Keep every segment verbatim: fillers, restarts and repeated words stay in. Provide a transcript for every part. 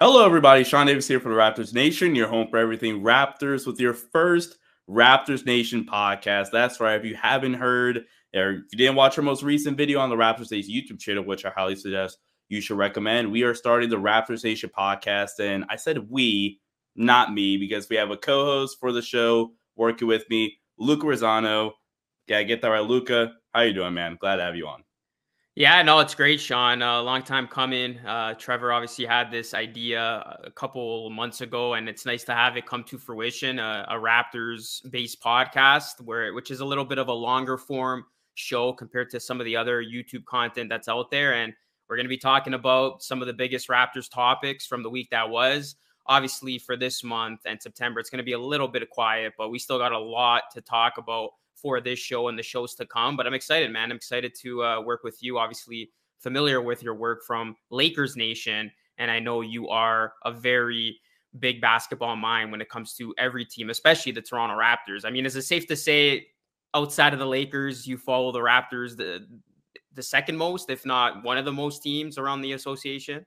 Hello, everybody. Sean Davis here for the Raptors Nation, your home for everything Raptors, with your first Raptors Nation podcast. That's right. If you haven't heard or if you didn't watch our most recent video on the Raptors Nation YouTube channel, which I highly suggest you should recommend, we are starting the Raptors Nation podcast. And I said we, not me, because we have a co-host for the show working with me, Luca Rosano. Yeah, I get that right, Luca. How you doing, man? Glad to have you on. Yeah, no, it's great, Sean. A uh, long time coming. Uh, Trevor obviously had this idea a couple months ago, and it's nice to have it come to fruition, a, a Raptors-based podcast, where which is a little bit of a longer-form show compared to some of the other YouTube content that's out there. And we're going to be talking about some of the biggest Raptors topics from the week that was. Obviously, for this month and September, it's going to be a little bit quiet, but we still got a lot to talk about for this show and the shows to come. But I'm excited, man. I'm excited to uh, work with you, obviously familiar with your work from Lakers Nation. And I know you are a very big basketball mind when it comes to every team, especially the Toronto Raptors. I mean, is it safe to say outside of the Lakers, you follow the Raptors, the, the second most, if not one of the most teams around the association?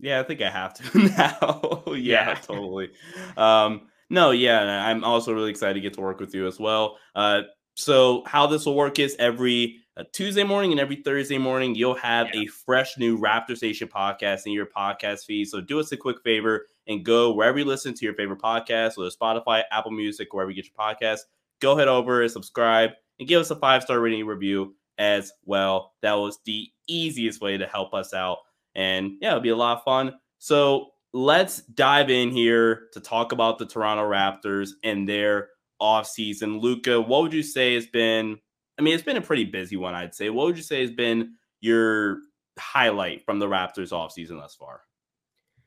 Yeah, I think I have to now. yeah, yeah, totally. Um, no, yeah, I'm also really excited to get to work with you as well. Uh, So how this will work is every uh, Tuesday morning and every Thursday morning, you'll have yeah. a fresh new Raptors Nation podcast in your podcast feed. So do us a quick favor and go wherever you listen to your favorite podcast, whether it's Spotify, Apple Music, wherever you get your podcast. Go head over and subscribe and give us a five-star rating review as well. That was the easiest way to help us out. And yeah, it'll be a lot of fun. So let's dive in here to talk about the Toronto Raptors and their offseason. Luca, what would you say has been, I mean, it's been a pretty busy one, I'd say. What would you say has been your highlight from the Raptors offseason thus far?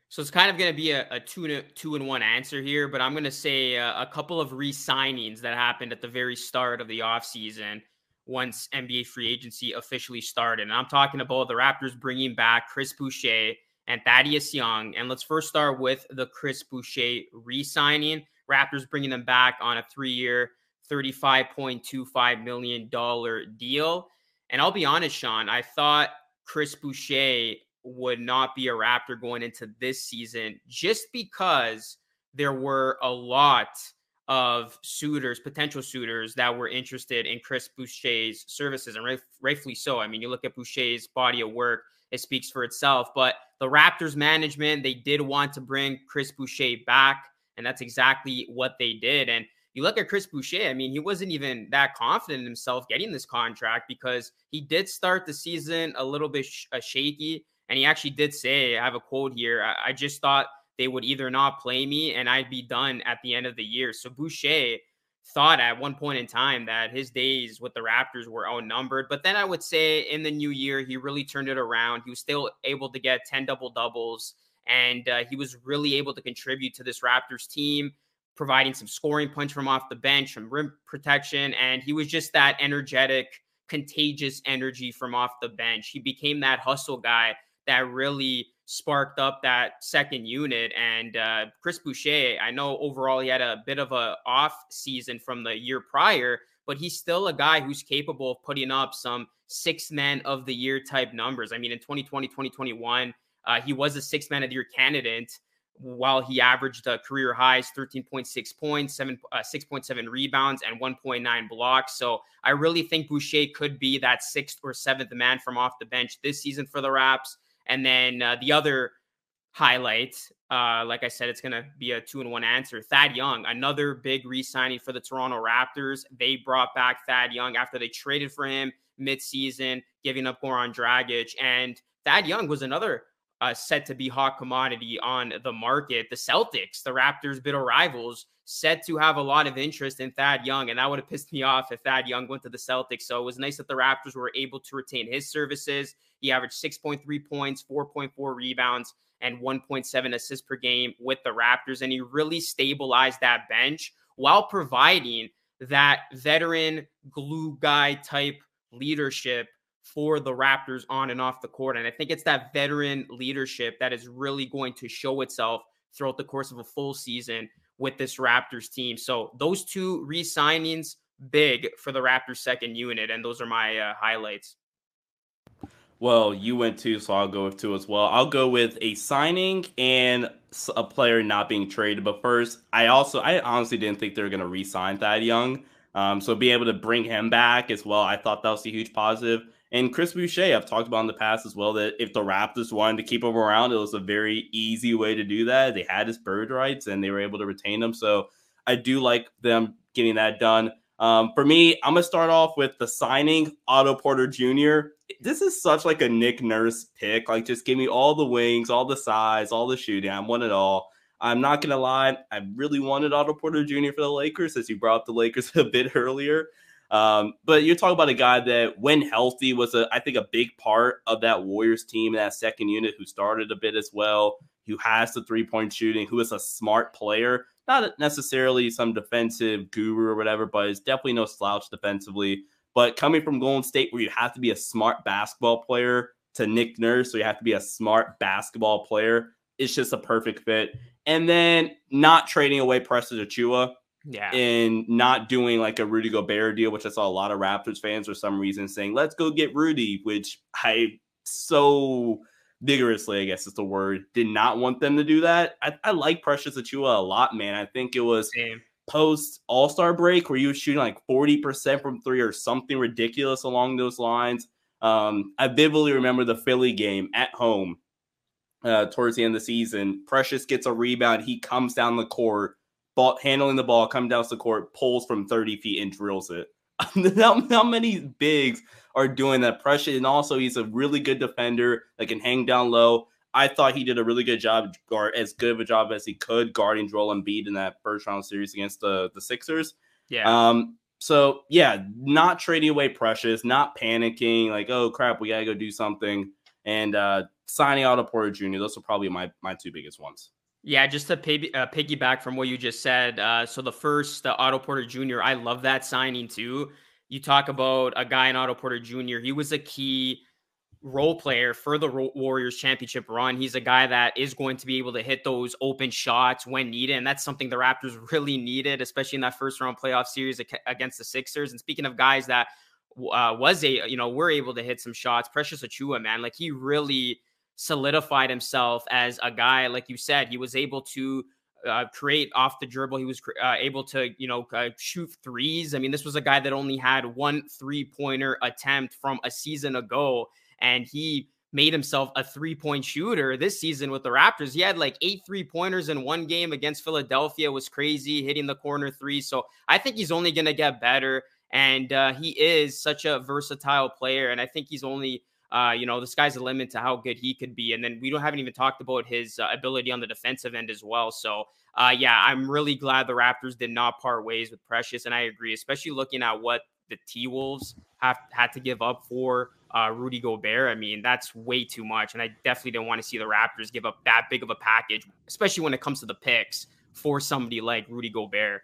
So it's kind of going to be a, a two to two and one answer here, but I'm going to say a, a couple of re-signings that happened at the very start of the offseason once N B A free agency officially started. And I'm talking about the Raptors bringing back Chris Boucher and Thaddeus Young. And let's first start with the Chris Boucher re-signing. Raptors bringing them back on a three-year, thirty-five point two five million dollars deal. And I'll be honest, Sean, I thought Chris Boucher would not be a Raptor going into this season just because there were a lot of suitors, potential suitors that were interested in Chris Boucher's services. And rightfully so. I mean, you look at Boucher's body of work, it speaks for itself. But the Raptors management, they did want to bring Chris Boucher back. And that's exactly what they did. And you look at Chris Boucher, I mean, he wasn't even that confident in himself getting this contract because he did start the season a little bit sh- shaky. And he actually did say, I have a quote here, I-, I just thought they would either not play me and I'd be done at the end of the year. So Boucher thought at one point in time that his days with the Raptors were outnumbered. But then I would say in the new year, he really turned it around. He was still able to get ten double-doubles. And uh, he was really able to contribute to this Raptors team, providing some scoring punch from off the bench, from rim protection. And he was just that energetic, contagious energy from off the bench. He became that hustle guy that really sparked up that second unit. And uh, Chris Boucher, I know overall he had a bit of a off season from the year prior, but he's still a guy who's capable of putting up some sixth man of the year type numbers. I mean, in twenty twenty, twenty twenty-one, Uh, he was a sixth man of the year candidate while he averaged uh, career highs, thirteen point six points, seven, uh, six point seven rebounds, and one point nine blocks. So I really think Boucher could be that sixth or seventh man from off the bench this season for the Raps. And then uh, the other highlight, uh, like I said, it's going to be a two-in-one answer. Thad Young, another big re-signing for the Toronto Raptors. They brought back Thad Young after they traded for him mid-season, giving up Goran Dragic. And Thad Young was another Uh, set to be hot commodity on the market. The Celtics, the Raptors' bitter rivals, set to have a lot of interest in Thad Young, and that would have pissed me off if Thad Young went to the Celtics. So it was nice that the Raptors were able to retain his services. He averaged six point three points, four point four rebounds, and one point seven assists per game with the Raptors, and he really stabilized that bench while providing that veteran glue guy type leadership for the Raptors on and off the court. And I think it's that veteran leadership that is really going to show itself throughout the course of a full season with this Raptors team. So those two re-signings, big for the Raptors second unit. And those are my uh, highlights. Well, you went two, so I'll go with two as well. I'll go with a signing and a player not being traded. But first, I also, I honestly didn't think they were going to re-sign Thad Young. Um, so being able to bring him back as well, I thought that was a huge positive. And Chris Boucher, I've talked about in the past as well, that if the Raptors wanted to keep him around, it was a very easy way to do that. They had his bird rights, and they were able to retain him. So I do like them getting that done. Um, for me, I'm going to start off with the signing, Otto Porter Junior This is such like a Nick Nurse pick. Like, just give me all the wings, all the size, all the shooting. I want it all. I'm not going to lie. I really wanted Otto Porter Junior for the Lakers, as you brought up the Lakers a bit earlier. Um, but you're talking about a guy that, when healthy, was, a, I think, a big part of that Warriors team, that second unit, who started a bit as well, who has the three-point shooting, who is a smart player. Not necessarily some defensive guru or whatever, but it's definitely no slouch defensively. But coming from Golden State, where you have to be a smart basketball player, to Nick Nurse, so you have to be a smart basketball player, it's just a perfect fit. And then not trading away Precious Achiuwa, yeah, and not doing like a Rudy Gobert deal, which I saw a lot of Raptors fans for some reason saying, let's go get Rudy, which I so... vigorously, I guess is the word. Did not want them to do that. I, I like Precious Achiuwa a lot, man. I think it was Same. post All-Star break where he was shooting like forty percent from three or something ridiculous along those lines. Um, I vividly remember the Philly game at home uh, towards the end of the season. Precious gets a rebound. He comes down the court, ball, handling the ball, comes down the court, pulls from thirty feet and drills it. How, how many bigs are doing that? Pressure, and also he's a really good defender that can hang down low. I thought he did a really good job, or as good of a job as he could, guarding Joel Embiid in that first round series against the, the Sixers. Yeah. Um. So yeah, not trading away Precious, not panicking like, oh crap, we gotta go do something, and uh, signing Otto Porter Junior Those are probably my my two biggest ones. Yeah, just to pay, uh, piggyback from what you just said. Uh, so the first, uh, Otto Porter Junior, I love that signing too. You talk about a guy in Otto Porter Junior He was a key role player for the Warriors championship run. He's a guy that is going to be able to hit those open shots when needed. And that's something the Raptors really needed, especially in that first round playoff series against the Sixers. And speaking of guys that uh, was a, you know, were able to hit some shots, Precious Achiuwa, man, like he really solidified himself as a guy. Like you said, he was able to uh, create off the dribble. He was uh, able to, you know, uh, shoot threes. I mean, this was a guy that only had one three-pointer attempt from a season ago, and he made himself a three-point shooter this season with the Raptors. He had like eight three-pointers in one game against Philadelphia. It was crazy, hitting the corner three. So I think he's only going to get better, and uh, he is such a versatile player, and I think he's only... Uh, you know, the sky's the limit to how good he could be. And then we don't haven't even talked about his uh, ability on the defensive end as well. So, uh, yeah, I'm really glad the Raptors did not part ways with Precious. And I agree, especially looking at what the T-Wolves have had to give up for uh, Rudy Gobert. I mean, that's way too much. And I definitely don't want to see the Raptors give up that big of a package, especially when it comes to the picks for somebody like Rudy Gobert.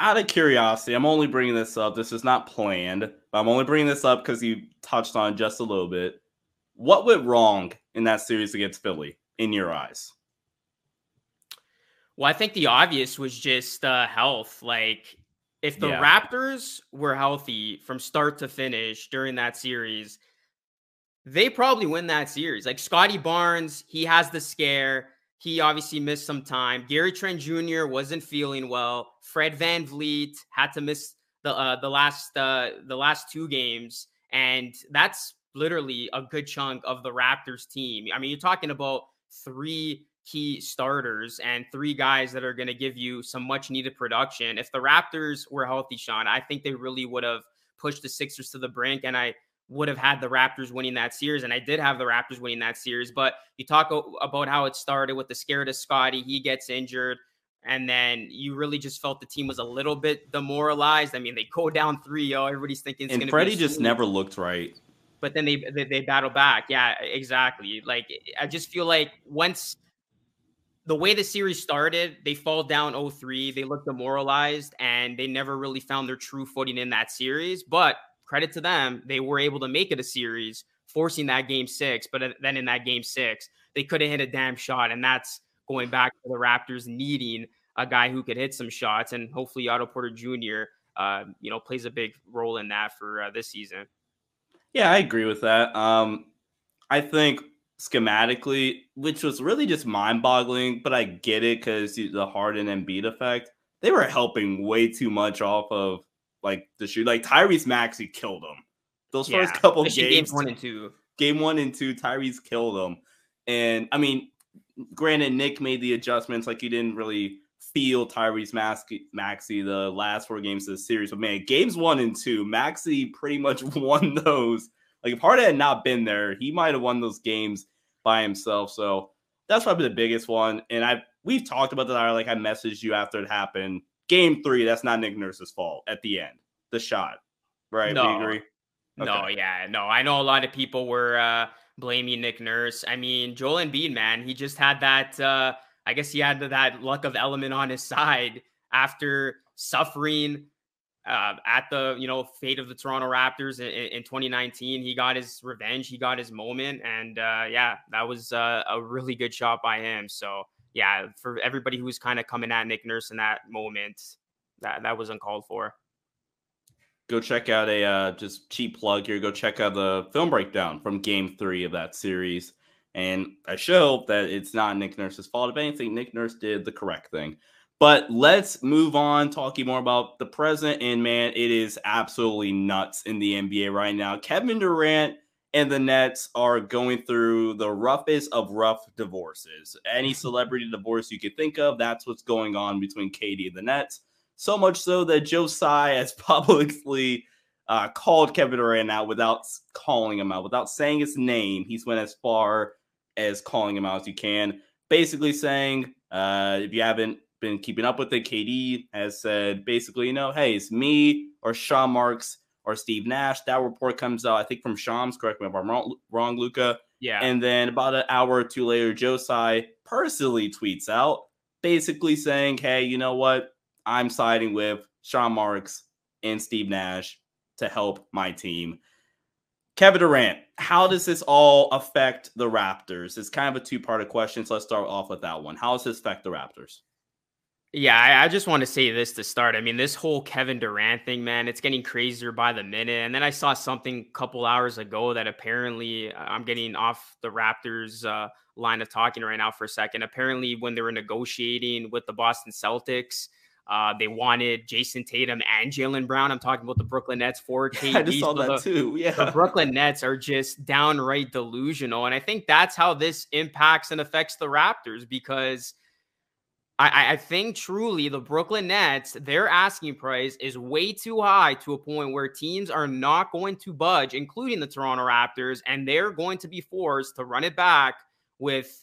Out of curiosity, I'm only bringing this up. This is not planned. But I'm only bringing this up because you touched on just a little bit. What went wrong in that series against Philly, in your eyes? Well, I think the obvious was just uh, health. Like, if the yeah. Raptors were healthy from start to finish during that series, they probably win that series. Like, Scottie Barnes, he has the scare. He obviously missed some time. Gary Trent Junior wasn't feeling well. Fred VanVleet had to miss the uh, the last uh, the last two games, and that's literally a good chunk of the Raptors team. I mean, you're talking about three key starters and three guys that are going to give you some much needed production. If the Raptors were healthy, Sean, I think they really would have pushed the Sixers to the brink, and I would have had the Raptors winning that series. And I did have the Raptors winning that series, but you talk o- about how it started with the scared of Scottie. He gets injured. And then you really just felt the team was a little bit demoralized. I mean, they go down three oh. Everybody's thinking it's going to be... And Freddie just never looked right. But then they, they they battle back. Yeah, exactly. Like, I just feel like once the way the series started, they fall down oh three. They look demoralized, and they never really found their true footing in that series. But credit to them, they were able to make it a series, forcing that game six. But then in that game six, they couldn't hit a damn shot, and that's going back to the Raptors needing a guy who could hit some shots, and hopefully Otto Porter Junior, uh, you know, plays a big role in that for uh, this season. Yeah, I agree with that. Um, I think schematically, which was really just mind-boggling, but I get it because the Harden and Embiid effect, they were helping way too much off of like the shoot. Like Tyrese Maxey killed them. Those yeah, first couple games, game one and two, game one and two, Tyrese killed them. And I mean, granted, Nick made the adjustments. Like he didn't really feel Tyrese Maxey the last four games of the series. But man, games one and two, Maxey pretty much won those. Like if Harden had not been there, he might have won those games by himself. So that's probably the biggest one. And I we've talked about that. Like I messaged you after it happened. Game three, that's not Nick Nurse's fault. At the end, the shot, right? No. We agree. Okay. No, yeah, no. I know a lot of people were uh, blaming Nick Nurse. I mean, Joel Embiid, man, he just had that, uh, I guess he had that luck of element on his side after suffering uh, at the, you know, fate of the Toronto Raptors in, in twenty nineteen. He got his revenge. He got his moment. And uh, yeah, that was uh, a really good shot by him. So yeah, for everybody who was kind of coming at Nick Nurse in that moment, that, that was uncalled for. Go check out a uh, just cheap plug here. Go check out the film breakdown from game three of that series. And I show that it's not Nick Nurse's fault. If anything, Nick Nurse did the correct thing. But let's move on talking more about the present. And man, it is absolutely nuts in the N B A right now. Kevin Durant and the Nets are going through the roughest of rough divorces. Any celebrity divorce you could think of, that's what's going on between K D and the Nets. So much so that Joe Tsai has publicly uh, called Kevin Durant out without calling him out, without saying his name. He's went as far as calling him out as you can. Basically saying, uh, if you haven't been keeping up with it, K D has said basically, you know, hey, it's me or Sean Marks or Steve Nash. That report comes out, I think, from Shams. Correct me if I'm wrong, wrong Luca. Yeah. And then about an hour or two later, Joe Tsai personally tweets out, basically saying, hey, you know what? I'm siding with Sean Marks and Steve Nash to help my team. Kevin Durant, how does this all affect the Raptors? It's kind of a two-part question, so let's start off with that one. How does this affect the Raptors? Yeah, I, I just want to say this to start. I mean, this whole Kevin Durant thing, man, it's getting crazier by the minute. And then I saw something a couple hours ago that apparently I'm getting off the Raptors uh, line of talking right now for a second. Apparently, when they were negotiating with the Boston Celtics, Uh, they wanted Jayson Tatum and Jalen Brown. I'm talking about the Brooklyn Nets for K D. Yeah, I just saw that the, too. Yeah, the Brooklyn Nets are just downright delusional, and I think that's how this impacts and affects the Raptors because I, I think truly the Brooklyn Nets, their asking price is way too high to a point where teams are not going to budge, including the Toronto Raptors, and they're going to be forced to run it back with.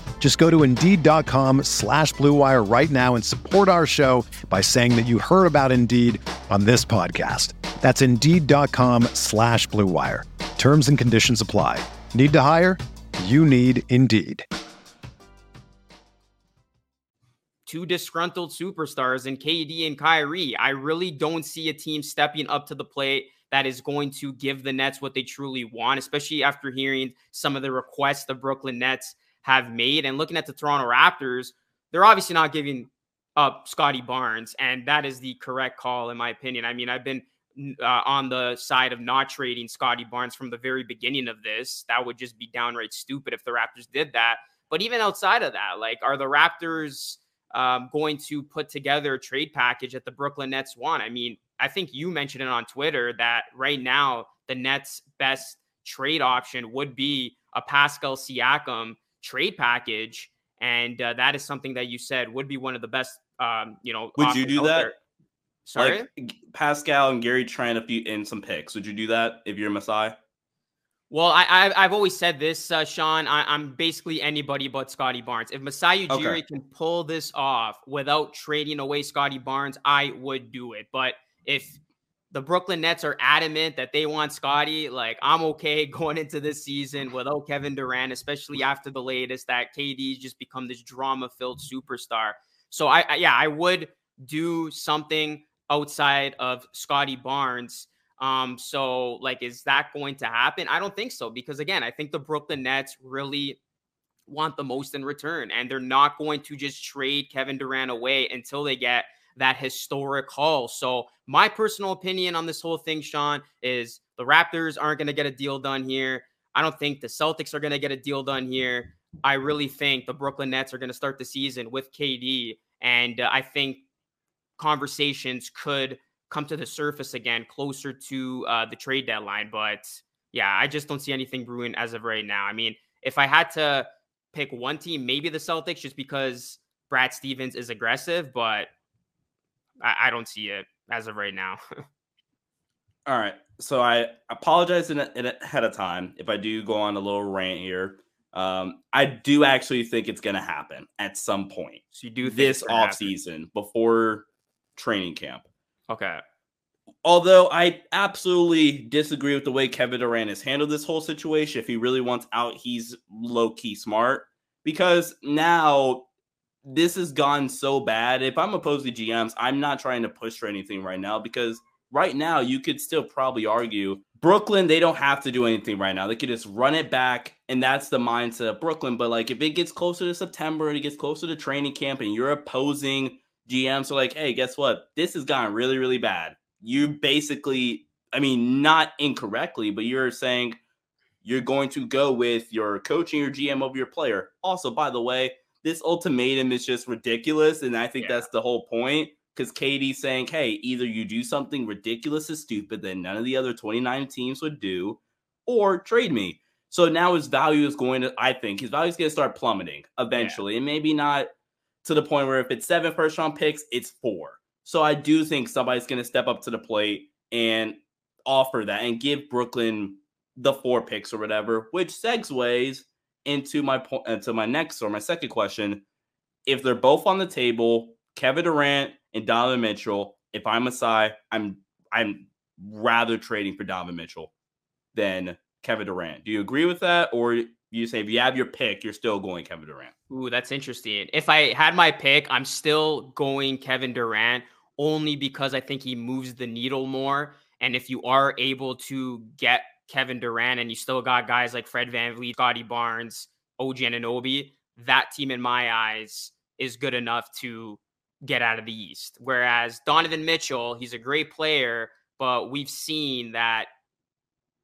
Just go to Indeed.com slash Blue Wire right now and support our show by saying that you heard about Indeed on this podcast. That's Indeed.com slash Blue Wire. Terms and conditions apply. Need to hire? You need Indeed. Two disgruntled superstars in K D and Kyrie. I really don't see a team stepping up to the plate that is going to give the Nets what they truly want, especially after hearing some of the requests the Brooklyn Nets have made. And looking at the Toronto Raptors, they're obviously not giving up Scottie Barnes, and that is the correct call in my opinion. I mean, I've been uh, on the side of not trading Scottie Barnes from the very beginning of this. That would just be downright stupid if the Raptors did that. But even outside of that, like, are the Raptors um, going to put together a trade package that the Brooklyn Nets want? I mean, I think you mentioned it on Twitter that right now the Nets' best trade option would be a Pascal Siakam trade package. And uh, that is something that you said would be one of the best, um, you know. Would you do that? There. Sorry? Like Pascal and Gary Trent, if you in some picks, would you do that if you're Masai? Well, I, I, I've always said this, uh, Sean. I, I'm basically anybody but Scottie Barnes. If Masai Ujiri okay. can pull this off without trading away Scottie Barnes, I would do it. But if the Brooklyn Nets are adamant that they want Scottie, like, I'm okay going into this season without Kevin Durant, especially after the latest that K D's just become this drama-filled superstar. So, I, I yeah, I would do something outside of Scottie Barnes. Um, so, like, is that going to happen? I don't think so, because, again, I think the Brooklyn Nets really want the most in return, and they're not going to just trade Kevin Durant away until they get that historic haul. So my personal opinion on this whole thing, Sean, is the Raptors aren't going to get a deal done here. I don't think the Celtics are going to get a deal done here. I really think the Brooklyn Nets are going to start the season with K D. And uh, I think conversations could come to the surface again closer to uh, the trade deadline. But yeah, I just don't see anything brewing as of right now. I mean, if I had to pick one team, maybe the Celtics, just because Brad Stevens is aggressive, but I don't see it as of right now. All right. So I apologize in, in ahead of time if I do go on a little rant here. Um, I do actually think it's going to happen at some point. So you do think this offseason before training camp. Okay. Although I absolutely disagree with the way Kevin Durant has handled this whole situation. If he really wants out, he's low-key smart, because now this has gone so bad. If I'm opposed to G Ms, I'm not trying to push for anything right now, because right now you could still probably argue Brooklyn, they don't have to do anything right now. They could just run it back, and that's the mindset of Brooklyn. But like, if it gets closer to September and it gets closer to training camp and you're opposing G Ms, so like, hey, guess what? This has gone really, really bad. You basically, I mean, not incorrectly, but you're saying you're going to go with your coach and your G M over your player. Also, by the way, this ultimatum is just ridiculous, and I think yeah. that's the whole point, because K D's saying, hey, either you do something ridiculous and stupid that none of the other twenty-nine teams would do, or trade me. So now his value is going to, I think, his value is going to start plummeting eventually, yeah. and maybe not to the point where if it's seven first-round picks, it's four. So I do think somebody's going to step up to the plate and offer that and give Brooklyn the four picks or whatever, which segues into my point, into my next or my second question. If they're both on the table, Kevin Durant and Donovan Mitchell, if I'm Masai, I'm I'm rather trading for Donovan Mitchell than Kevin Durant. Do you agree with that, or you say if you have your pick, you're still going Kevin Durant? Ooh, that's interesting. If I had my pick, I'm still going Kevin Durant, only because I think he moves the needle more. And if you are able to get Kevin Durant, and you still got guys like Fred VanVleet, Scottie Barnes, O G Anunoby, that team in my eyes is good enough to get out of the East. Whereas Donovan Mitchell, he's a great player, but we've seen that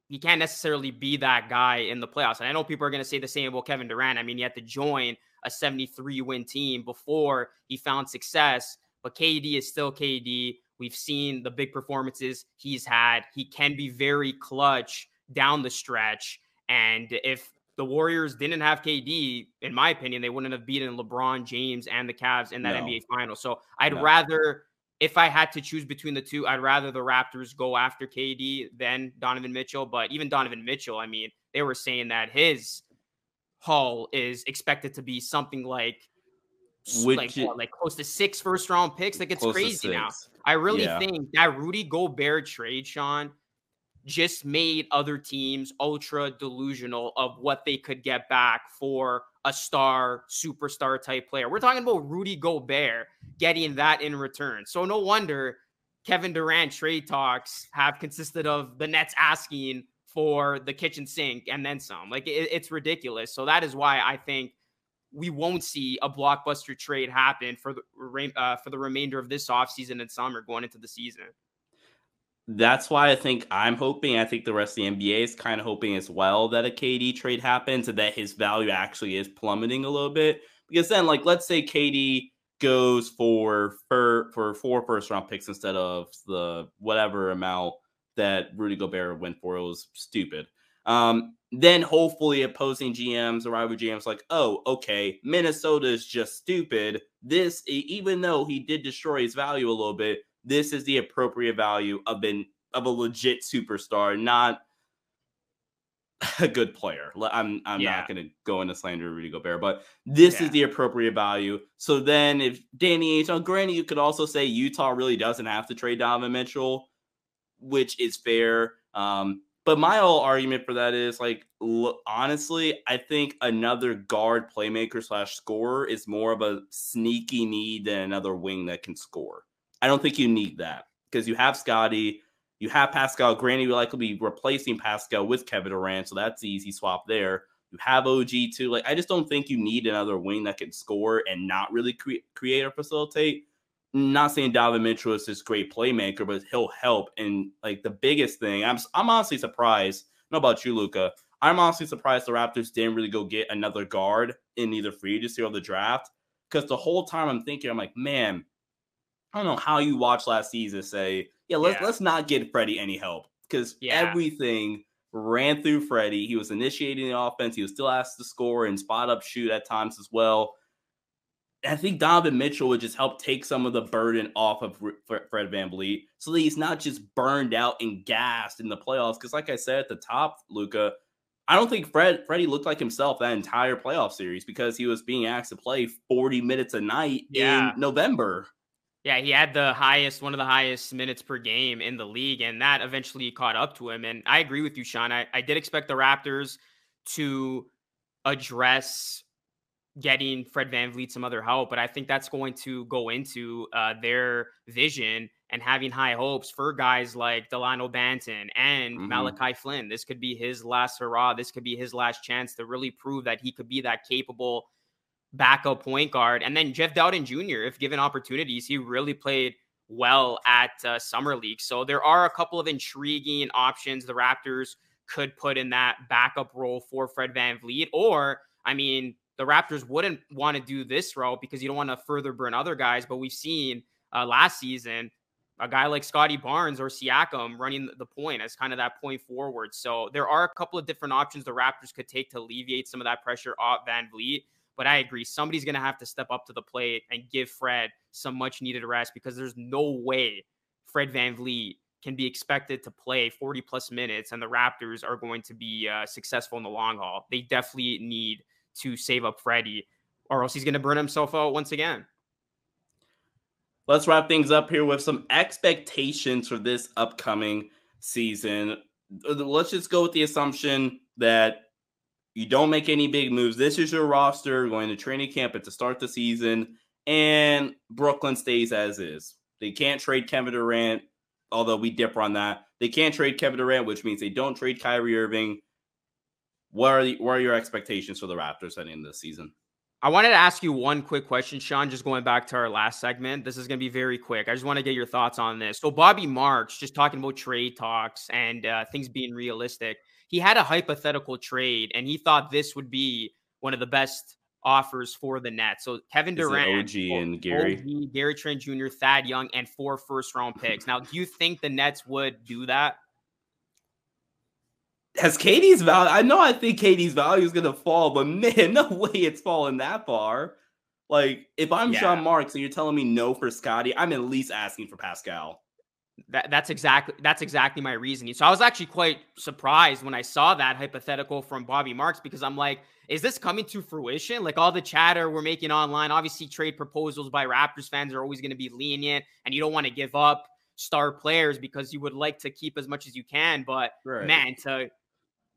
he can't necessarily be that guy in the playoffs. And I know people are going to say the same about Kevin Durant. I mean, he had to join a seventy-three win team before he found success, but K D is still K D. We've seen the big performances he's had. He can be very clutch down the stretch. And if the Warriors didn't have K D, in my opinion, they wouldn't have beaten LeBron James and the Cavs in that no. N B A final. So I'd no. rather, if I had to choose between the two, I'd rather the Raptors go after K D than Donovan Mitchell. But even Donovan Mitchell, I mean, they were saying that his haul is expected to be something like, like, you, what, like close to six first round picks. Like, it's crazy now. I really yeah. think that Rudy Gobert trade, Sean, just made other teams ultra delusional of what they could get back for a star, superstar type player. We're talking about Rudy Gobert getting that in return. So no wonder Kevin Durant trade talks have consisted of the Nets asking for the kitchen sink and then some. Like, it, it's ridiculous. So that is why I think we won't see a blockbuster trade happen for the uh, for the remainder of this offseason and summer going into the season. That's why I think I'm hoping, I think the rest of the N B A is kind of hoping as well, that a K D trade happens and that his value actually is plummeting a little bit. Because then, like, let's say K D goes for, for, for four first-round picks instead of the whatever amount that Rudy Gobert went for. It was stupid. Um, then hopefully opposing G Ms or rival G Ms like, oh, okay, Minnesota is just stupid. This, even though he did destroy his value a little bit, this is the appropriate value of an of a legit superstar, not a good player. I'm I'm yeah. not going to go into slander Rudy Gobert, but this yeah. is the appropriate value. So then if Danny H, granted, you could also say Utah really doesn't have to trade Donovan Mitchell, which is fair. Um, but my whole argument for that is, like, l- honestly, I think another guard playmaker slash scorer is more of a sneaky need than another wing that can score. I don't think you need that because you have Scottie. You have Pascal. Granted, we likely be replacing Pascal with Kevin Durant, so that's the easy swap there. You have O G, too. Like, I just don't think you need another wing that can score and not really cre- create or facilitate. Not saying Donovan Mitchell is this great playmaker, but he'll help. And, like, the biggest thing, I'm I'm honestly surprised. I don't know about you, Luca. I'm honestly surprised the Raptors didn't really go get another guard in either free agency or the draft, because the whole time I'm thinking, I'm like, man, I don't know how you watched last season say, Yeah, let's yeah. let's not get Freddie any help, because yeah. everything ran through Freddie. He was initiating the offense. He was still asked to score and spot up shoot at times as well. I think Donovan Mitchell would just help take some of the burden off of Fred VanVleet so that he's not just burned out and gassed in the playoffs. Because like I said at the top, Luca, I don't think Fred Freddie looked like himself that entire playoff series because he was being asked to play forty minutes a night yeah. in November. Yeah, he had the highest, one of the highest minutes per game in the league, and that eventually caught up to him. And I agree with you, Sean. I, I did expect the Raptors to address getting Fred VanVleet some other help, but I think that's going to go into uh, their vision and having high hopes for guys like Delano Banton and mm-hmm. Malachi Flynn. This could be his last hurrah. This could be his last chance to really prove that he could be that capable backup point guard. And then Jeff Doughton Junior, if given opportunities, he really played well at uh, Summer League. So there are a couple of intriguing options the Raptors could put in that backup role for Fred VanVleet. Or, I mean, the Raptors wouldn't want to do this role because you don't want to further burn other guys. But we've seen uh, last season, a guy like Scottie Barnes or Siakam running the point as kind of that point forward. So there are a couple of different options the Raptors could take to alleviate some of that pressure off VanVleet. But I agree, somebody's going to have to step up to the plate and give Fred some much-needed rest, because there's no way Fred VanVleet can be expected to play forty-plus minutes and the Raptors are going to be uh, successful in the long haul. They definitely need to save up Freddie, or else he's going to burn himself out once again. Let's wrap things up here with some expectations for this upcoming season. Let's just go with the assumption that you don't make any big moves. This is your roster going to training camp at the start of the season, and Brooklyn stays as is. They can't trade Kevin Durant, although we differ on that. They can't trade Kevin Durant, which means they don't trade Kyrie Irving. What are the, what are your expectations for the Raptors at the end of the season? I wanted to ask you one quick question, Sean, just going back to our last segment. This is going to be very quick. I just want to get your thoughts on this. So Bobby Marks, just talking about trade talks and uh, things being realistic, he had a hypothetical trade, and he thought this would be one of the best offers for the Nets. So Kevin Durant, O G and Gary, O G, Gary Trent Junior, Thad Young, and four first-round picks. Now, do you think the Nets would do that? Has K D's value? I know I think K D's value is going to fall, but man, no way it's falling that far. Like, if I'm yeah. Sean Marks and you're telling me no for Scottie, I'm at least asking for Pascal. That, that's exactly that's exactly my reasoning. So I was actually quite surprised when I saw that hypothetical from Bobby Marks, because I'm like, is this coming to fruition? Like, all the chatter we're making online, obviously trade proposals by Raptors fans are always going to be lenient, and you don't want to give up star players because you would like to keep as much as you can. But right. man, to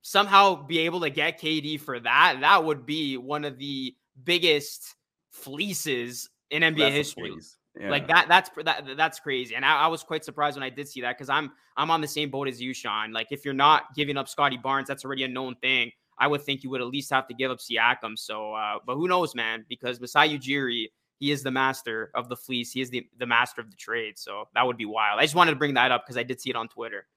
somehow be able to get K D for that, that would be one of the biggest fleeces in N B A That's history. Yeah. Like that, that's, that, that's crazy. And I, I was quite surprised when I did see that, because I'm, I'm on the same boat as you, Sean. Like, if you're not giving up Scottie Barnes, that's already a known thing. I would think you would at least have to give up Siakam. So, uh, but who knows, man, because Masai Ujiri, he is the master of the fleece. He is the, the master of the trade. So that would be wild. I just wanted to bring that up because I did see it on Twitter.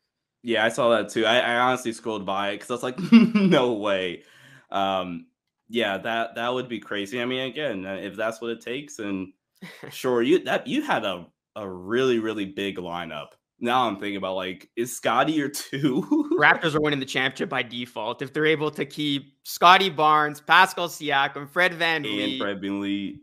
Yeah, I saw that too. I, I honestly scrolled by it because I was like, no way. Um, yeah, that, that would be crazy. I mean, again, if that's what it takes, and sure, you that you had a, a really, really big lineup now I'm thinking about, like, is Scottie your two? Raptors are winning the championship by default if they're able to keep Scottie Barnes, Pascal Siakam, Fred VanVleet, and Fred VanVleet.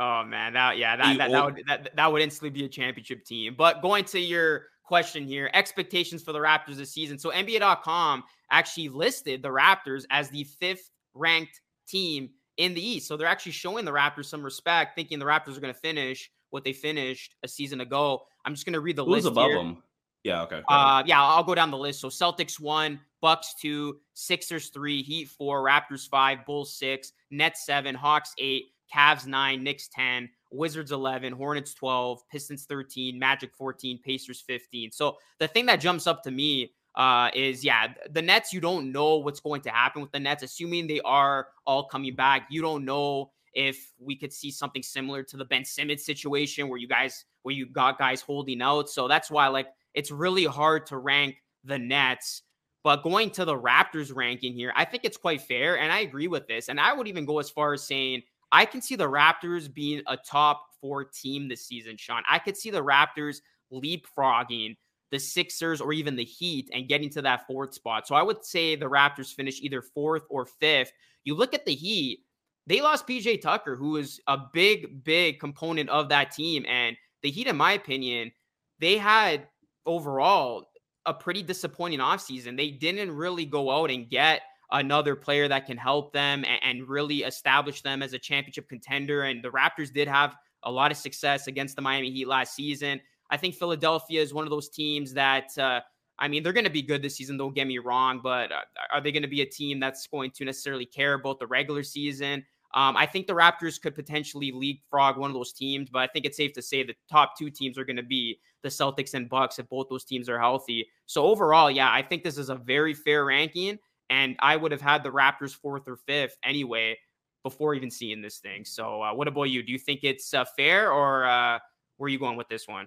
Oh man, that yeah, that that, that would that, that would instantly be a championship team. But going to your question here, expectations for the Raptors this season. So N B A dot com actually listed the Raptors as the fifth ranked team in the East. So they're actually showing the Raptors some respect, thinking the Raptors are going to finish what they finished a season ago. I'm just going to read the Who's list above here. Them? Yeah, okay. Uh, yeah, I'll go down the list. So Celtics one, Bucks two, Sixers three, Heat four, Raptors five, Bulls six, Nets seven, Hawks eight, Cavs nine, Knicks ten, Wizards eleven, Hornets twelve, Pistons thirteen, Magic fourteen, Pacers fifteen. So the thing that jumps up to me uh, is, yeah, the Nets, you don't know what's going to happen with the Nets, assuming they are all coming back. You don't know if we could see something similar to the Ben Simmons situation where you guys, where you got guys holding out. So that's why, like, it's really hard to rank the Nets. But going to the Raptors ranking here, I think it's quite fair, and I agree with this. And I would even go as far as saying, I can see the Raptors being a top four team this season, Sean. I could see the Raptors leapfrogging the Sixers or even the Heat and getting to that fourth spot. So I would say the Raptors finish either fourth or fifth. You look at the Heat, they lost P J Tucker, who is a big, big component of that team. And the Heat, in my opinion, they had overall a pretty disappointing offseason. They didn't really go out and get another player that can help them and, and really establish them as a championship contender. And the Raptors did have a lot of success against the Miami Heat last season. I think Philadelphia is one of those teams that, uh, I mean, they're going to be good this season, don't get me wrong, but are they going to be a team that's going to necessarily care about the regular season? Um, I think the Raptors could potentially leapfrog one of those teams, but I think it's safe to say the top two teams are going to be the Celtics and Bucks if both those teams are healthy. So overall, yeah, I think this is a very fair ranking. And I would have had the Raptors fourth or fifth anyway before even seeing this thing. So uh, what about you? Do you think it's uh, fair, or uh, where are you going with this one?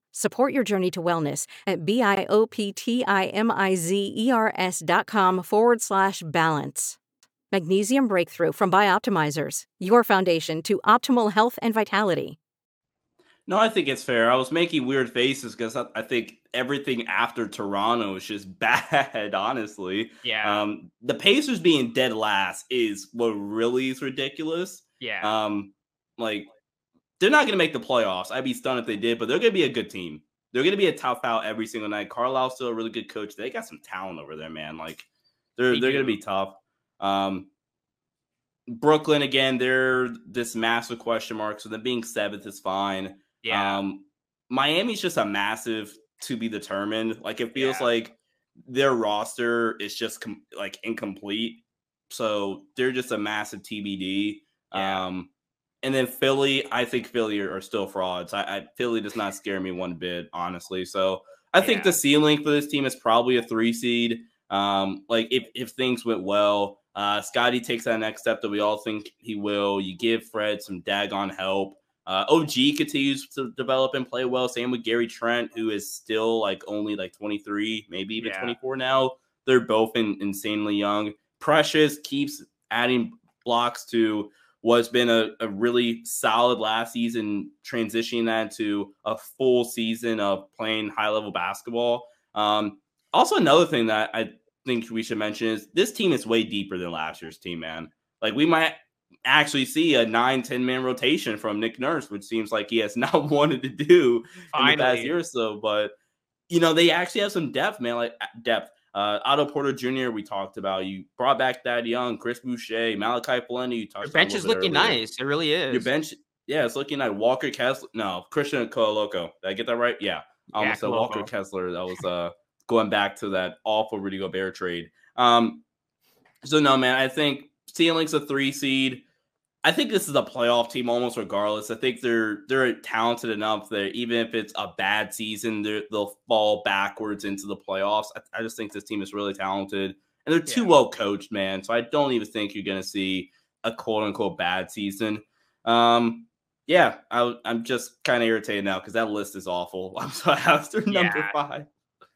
Support your journey to wellness at B-I-O-P-T-I-M-I-Z-E-R-S dot com forward slash balance. Magnesium Breakthrough from Bioptimizers, your foundation to optimal health and vitality. No, I think it's fair. I was making weird faces because I, I think everything after Toronto is just bad, honestly. Yeah. Um, the Pacers being dead last is what really is ridiculous. Yeah. Um, like, they're not going to make the playoffs. I'd be stunned if they did, but they're going to be a good team. They're going to be a tough out every single night. Carlisle's still a really good coach. They got some talent over there, man. Like, they're they they're going to be tough. Um, Brooklyn, again, they're this massive question mark. So them being seventh is fine. Yeah. Um, Miami's just a massive to be determined. Like, it feels yeah. like their roster is just com- like incomplete. So they're just a massive T B D. Yeah. Um, and then Philly, I think Philly are, are still frauds. I, I Philly does not scare me one bit, honestly. So I yeah. think the ceiling for this team is probably a three seed. Um, like if, if things went well, uh, Scottie takes that next step that we all think he will. You give Fred some daggone help. Uh, O G continues to develop and play well. Same with Gary Trent, who is still like only like twenty-three, maybe even yeah. twenty-four now. They're both in, insanely young. Precious keeps adding blocks to what's been a, a really solid last season, transitioning that to a full season of playing high-level basketball. Um, also, another thing that I think we should mention is this team is way deeper than last year's team, man. Like, we might actually see a nine, ten man rotation from Nick Nurse, which seems like he has not wanted to do Finally. in the past year or so. But, you know, they actually have some depth, man, like depth. Uh, Otto Porter Junior, we talked about. You brought back Thaddeus Young, Chris Boucher, Malachi Polony. You talked Your bench about is looking earlier. nice. It really is. Your bench, Yeah, it's looking like Walker Kessler. No, Christian Koloko. Did I get that right? Yeah. I almost said Walker Kessler. That was uh, going back to that awful Rudy Gobert trade. Um, so, no, man, I think C-Link's a three seed. I think this is a playoff team almost regardless. I think they're they're talented enough that even if it's a bad season, they'll fall backwards into the playoffs. I, I just think this team is really talented. And they're too yeah. well coached, man. So I don't even think you're going to see a quote-unquote bad season. Um, yeah, I, I'm just kind of irritated now because that list is awful. I'm so after number yeah. five.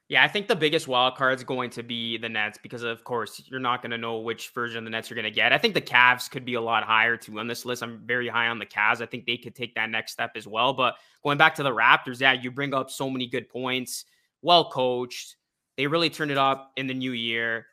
Yeah, I think the biggest wild card is going to be the Nets because, of course, you're not going to know which version of the Nets you're going to get. I think the Cavs could be a lot higher, too, on this list. I'm very high on the Cavs. I think they could take that next step as well. But going back to the Raptors, yeah, you bring up so many good points. Well coached. They really turned it up in the new year.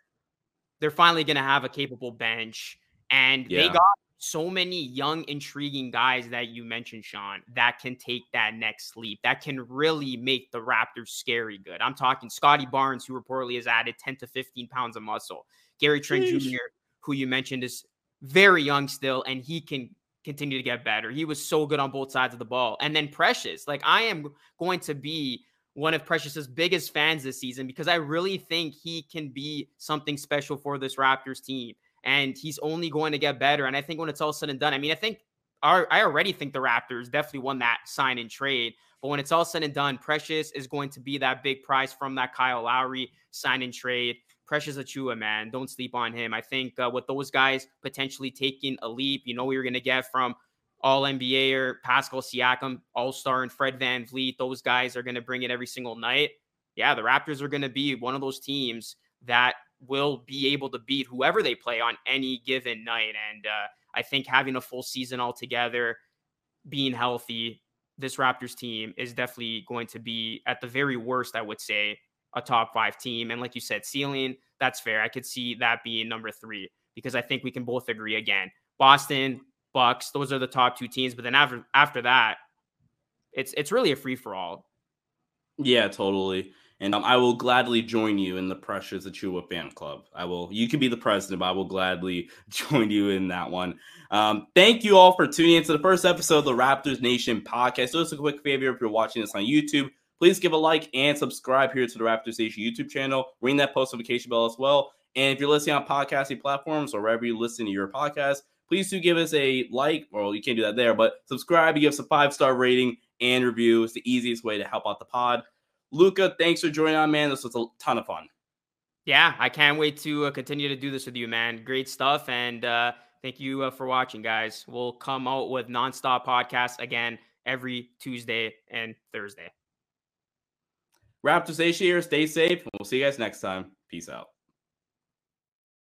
They're finally going to have a capable bench. And yeah. they got so many young, intriguing guys that you mentioned, Sean, that can take that next leap, that can really make the Raptors scary good. I'm talking Scottie Barnes, who reportedly has added ten to fifteen pounds of muscle. Gary Trent Jeez. Junior, who you mentioned, is very young still, and he can continue to get better. He was so good on both sides of the ball. And then Precious. Like, I am going to be one of Precious's biggest fans this season because I really think he can be something special for this Raptors team. And he's only going to get better. And I think when it's all said and done, I mean, I think our, I already think the Raptors definitely won that sign and trade. But when it's all said and done, Precious is going to be that big prize from that Kyle Lowry sign and trade. Precious Achiuwa, man, don't sleep on him. I think uh, with those guys potentially taking a leap, you know, we were going to get from all N B A or Pascal Siakam, all-star, and Fred VanVleet. Those guys are going to bring it every single night. Yeah, the Raptors are going to be one of those teams that will be able to beat whoever they play on any given night. And uh, I think having a full season altogether, being healthy, this Raptors team is definitely going to be, at the very worst, I would say, a top five team. And like you said, ceiling, that's fair. I could see that being number three because I think we can both agree again. Boston, Bucks, those are the top two teams. But then after, after that, it's it's really a free-for-all. Yeah, totally. And um, I will gladly join you in the Precious Achiuwa fan club. I will. You can be the president, but I will gladly join you in that one. Um, thank you all for tuning in to the first episode of the Raptors Nation podcast. Do us a quick favor if you're watching this on YouTube. Please give a like and subscribe here to the Raptors Nation YouTube channel. Ring that post notification bell as well. And if you're listening on podcasting platforms or wherever you listen to your podcast, please do give us a like. Well, you can't do that there, but subscribe. You give us a five-star rating and review. It's the easiest way to help out the pod. Luca, thanks for joining on, man. This was a ton of fun. Yeah, I can't wait to uh, continue to do this with you, man. Great stuff, and uh, thank you uh, for watching, guys. We'll come out with nonstop podcasts again every Tuesday and Thursday. Raptors Nation here. Stay safe, and we'll see you guys next time. Peace out.